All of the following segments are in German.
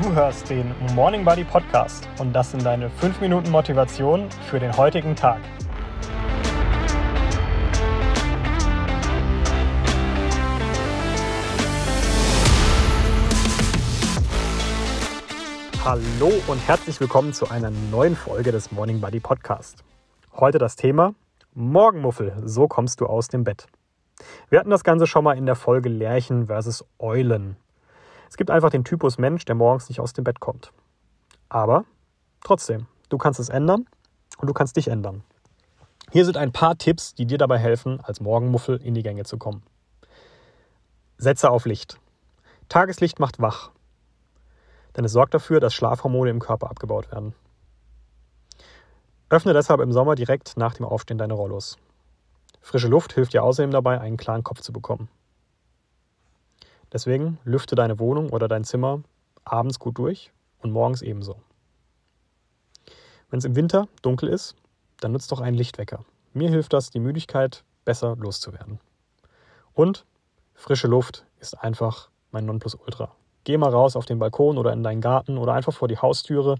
Du hörst den Morning Buddy Podcast und das sind deine 5 Minuten Motivation für den heutigen Tag. Hallo und herzlich willkommen zu einer neuen Folge des Morning Buddy Podcast. Heute das Thema Morgenmuffel, so kommst du aus dem Bett. Wir hatten das Ganze schon mal in der Folge Lerchen versus Eulen. Es gibt einfach den Typus Mensch, der morgens nicht aus dem Bett kommt. Aber trotzdem, du kannst es ändern und du kannst dich ändern. Hier sind ein paar Tipps, die dir dabei helfen, als Morgenmuffel in die Gänge zu kommen. Setze auf Licht. Tageslicht macht wach, denn es sorgt dafür, dass Schlafhormone im Körper abgebaut werden. Öffne deshalb im Sommer direkt nach dem Aufstehen deine Rollos. Frische Luft hilft dir außerdem dabei, einen klaren Kopf zu bekommen. Deswegen lüfte deine Wohnung oder dein Zimmer abends gut durch und morgens ebenso. Wenn es im Winter dunkel ist, dann nutzt doch einen Lichtwecker. Mir hilft das, die Müdigkeit besser loszuwerden. Und frische Luft ist einfach mein Nonplusultra. Geh mal raus auf den Balkon oder in deinen Garten oder einfach vor die Haustüre.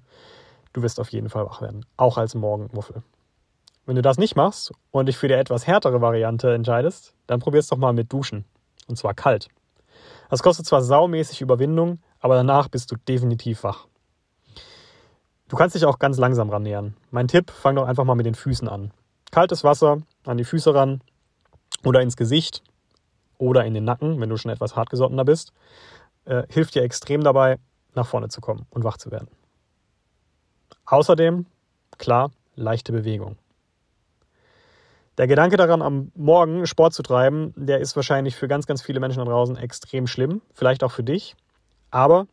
Du wirst auf jeden Fall wach werden, auch als Morgenmuffel. Wenn du das nicht machst und dich für die etwas härtere Variante entscheidest, dann probier's doch mal mit Duschen. Und zwar kalt. Das kostet zwar saumäßig Überwindung, aber danach bist du definitiv wach. Du kannst dich auch ganz langsam ran nähern. Mein Tipp, fang doch einfach mal mit den Füßen an. Kaltes Wasser, an die Füße ran oder ins Gesicht oder in den Nacken, wenn du schon etwas hartgesottener bist. Hilft dir extrem dabei, nach vorne zu kommen und wach zu werden. Außerdem, klar, leichte Bewegung. Der Gedanke daran, am Morgen Sport zu treiben, der ist wahrscheinlich für ganz, ganz viele Menschen da draußen extrem schlimm, vielleicht auch für dich. Aber,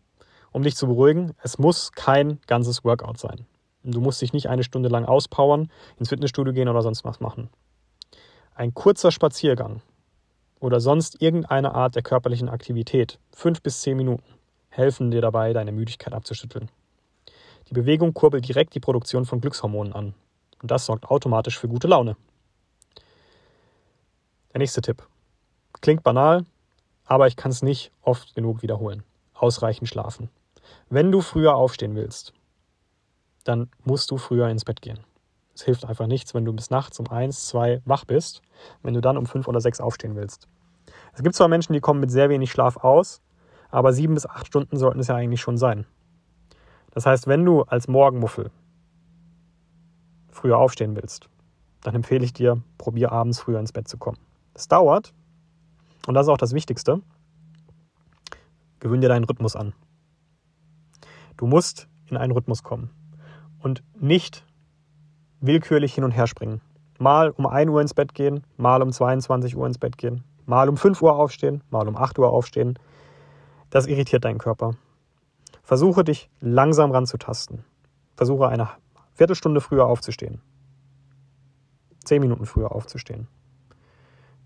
um dich zu beruhigen, es muss kein ganzes Workout sein. Du musst dich nicht eine Stunde lang auspowern, ins Fitnessstudio gehen oder sonst was machen. Ein kurzer Spaziergang oder sonst irgendeine Art der körperlichen Aktivität, 5 bis 10 Minuten, helfen dir dabei, deine Müdigkeit abzuschütteln. Die Bewegung kurbelt direkt die Produktion von Glückshormonen an. Und das sorgt automatisch für gute Laune. Der nächste Tipp. Klingt banal, aber ich kann es nicht oft genug wiederholen. Ausreichend schlafen. Wenn du früher aufstehen willst, dann musst du früher ins Bett gehen. Es hilft einfach nichts, wenn du bis nachts um 1, 2 wach bist, wenn du dann um 5 oder 6 aufstehen willst. Es gibt zwar Menschen, die kommen mit sehr wenig Schlaf aus, aber 7 bis 8 Stunden sollten es ja eigentlich schon sein. Das heißt, wenn du als Morgenmuffel früher aufstehen willst, dann empfehle ich dir, probier abends früher ins Bett zu kommen. Es dauert, und das ist auch das Wichtigste, gewöhn dir deinen Rhythmus an. Du musst in einen Rhythmus kommen und nicht willkürlich hin und her springen. Mal um 1 Uhr ins Bett gehen, mal um 22 Uhr ins Bett gehen, mal um 5 Uhr aufstehen, mal um 8 Uhr aufstehen. Das irritiert deinen Körper. Versuche dich langsam ranzutasten. Versuche eine Viertelstunde früher aufzustehen. 10 Minuten früher aufzustehen.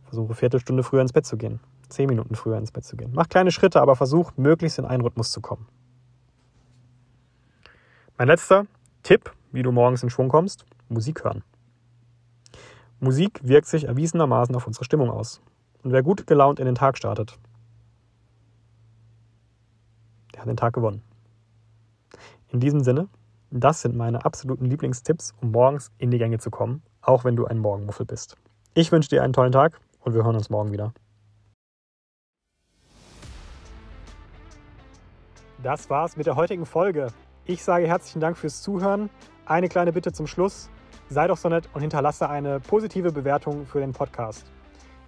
Versuche, Viertelstunde früher ins Bett zu gehen. 10 Minuten früher ins Bett zu gehen. Mach kleine Schritte, aber versuch, möglichst in einen Rhythmus zu kommen. Mein letzter Tipp, wie du morgens in Schwung kommst, Musik hören. Musik wirkt sich erwiesenermaßen auf unsere Stimmung aus. Und wer gut gelaunt in den Tag startet, der hat den Tag gewonnen. In diesem Sinne, das sind meine absoluten Lieblingstipps, um morgens in die Gänge zu kommen, auch wenn du ein Morgenmuffel bist. Ich wünsche dir einen tollen Tag. Und wir hören uns morgen wieder. Das war's mit der heutigen Folge. Ich sage herzlichen Dank fürs Zuhören. Eine kleine Bitte zum Schluss. Sei doch so nett und hinterlasse eine positive Bewertung für den Podcast.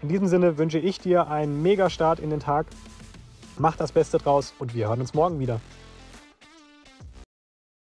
In diesem Sinne wünsche ich dir einen Mega-Start in den Tag. Mach das Beste draus und wir hören uns morgen wieder.